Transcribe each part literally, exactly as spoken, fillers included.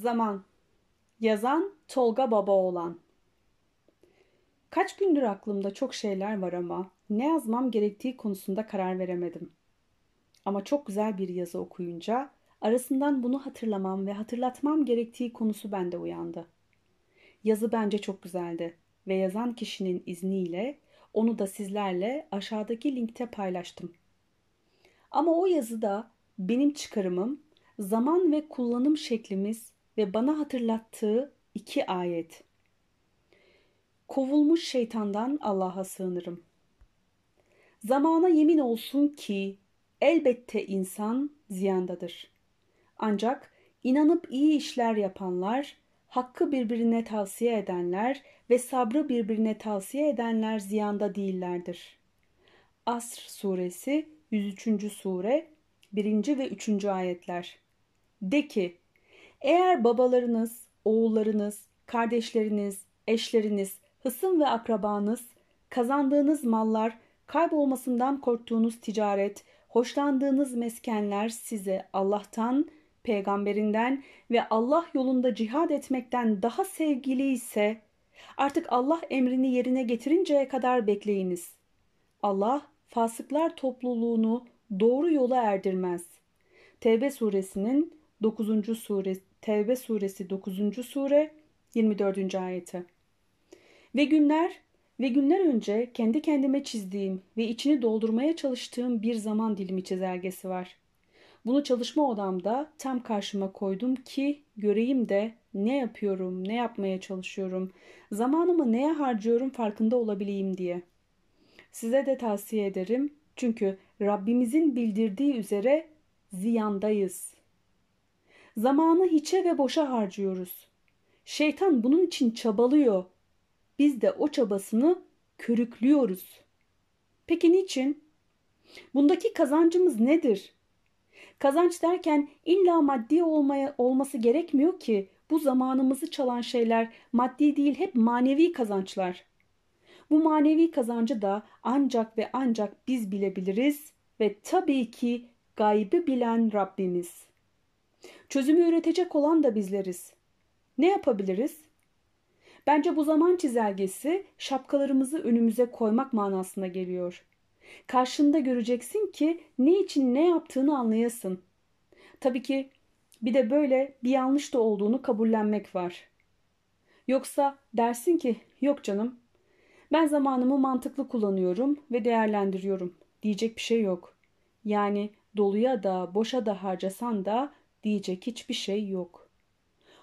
Zaman. Yazan Tolga Babaoğlan. Kaç gündür aklımda çok şeyler var ama ne yazmam gerektiği konusunda karar veremedim. Ama çok güzel bir yazı okuyunca arasından bunu hatırlamam ve hatırlatmam gerektiği konusu bende uyandı. Yazı bence çok güzeldi ve yazan kişinin izniyle onu da sizlerle aşağıdaki linkte paylaştım. Ama o yazıda benim çıkarımım, zaman ve kullanım şeklimiz ve bana hatırlattığı iki ayet. Kovulmuş şeytandan Allah'a sığınırım. Zamana yemin olsun ki elbette insan ziyandadır. Ancak inanıp iyi işler yapanlar, hakkı birbirine tavsiye edenler ve sabrı birbirine tavsiye edenler ziyanda değillerdir. Asr suresi yüz üçüncü sure birinci ve üçüncü ayetler. De ki, eğer babalarınız, oğullarınız, kardeşleriniz, eşleriniz, hısım ve akrabanız, kazandığınız mallar, kaybolmasından korktuğunuz ticaret, hoşlandığınız meskenler size Allah'tan, peygamberinden ve Allah yolunda cihad etmekten daha sevgili ise, artık Allah emrini yerine getirinceye kadar bekleyiniz. Allah fasıklar topluluğunu doğru yola erdirmez. Tevbe suresinin dokuzuncu sure, Tevbe suresi dokuzuncu sure yirmi dördüncü ayeti. Ve günler ve günler önce kendi kendime çizdiğim ve içini doldurmaya çalıştığım bir zaman dilimi çizelgesi var. Bunu çalışma odamda tam karşıma koydum ki göreyim de ne yapıyorum, ne yapmaya çalışıyorum, zamanımı neye harcıyorum farkında olabileyim diye. Size de tavsiye ederim çünkü Rabbimizin bildirdiği üzere ziyandayız. Zamanı hiçe ve boşa harcıyoruz. Şeytan bunun için çabalıyor. Biz de o çabasını körüklüyoruz. Peki niçin? Bundaki kazancımız nedir? Kazanç derken illa maddi olmaya, olması gerekmiyor ki bu zamanımızı çalan şeyler maddi değil hep manevi kazançlar. Bu manevi kazancı da ancak ve ancak biz bilebiliriz ve tabii ki gaybı bilen Rabbimiz. Çözümü üretecek olan da bizleriz. Ne yapabiliriz? Bence bu zaman çizelgesi şapkalarımızı önümüze koymak manasına geliyor. Karşında göreceksin ki ne için ne yaptığını anlayasın. Tabii ki bir de böyle bir yanlış da olduğunu kabullenmek var. Yoksa dersin ki yok canım ben zamanımı mantıklı kullanıyorum ve değerlendiriyorum. Diyecek bir şey yok. Yani doluya da boşa da harcasan da diyecek hiçbir şey yok.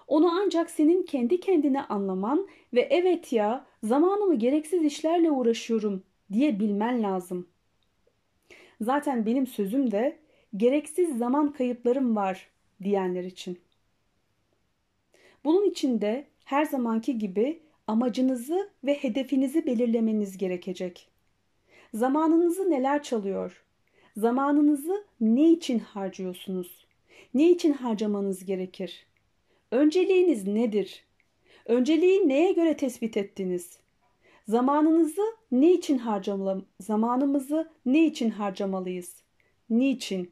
Onu ancak senin kendi kendine anlaman ve evet ya zamanımı gereksiz işlerle uğraşıyorum diye bilmen lazım. Zaten benim sözüm de gereksiz zaman kayıplarım var diyenler için. Bunun için de her zamanki gibi amacınızı ve hedefinizi belirlemeniz gerekecek. Zamanınızı neler çalıyor? Zamanınızı ne için harcıyorsunuz? Ne için harcamanız gerekir? Önceliğiniz nedir? Önceliği neye göre tespit ettiniz? Zamanınızı ne için harcamalıyız? Zamanımızı ne için harcamalıyız? Niçin?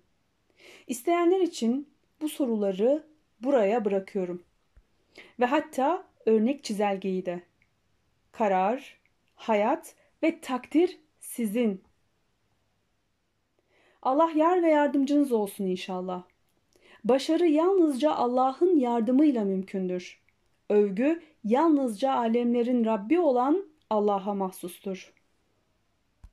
İsteyenler için bu soruları buraya bırakıyorum. Ve hatta örnek çizelgeyi de. Karar, hayat ve takdir sizin. Allah yar ve yardımcınız olsun inşallah. Başarı yalnızca Allah'ın yardımıyla mümkündür. Övgü yalnızca alemlerin Rabbi olan Allah'a mahsustur.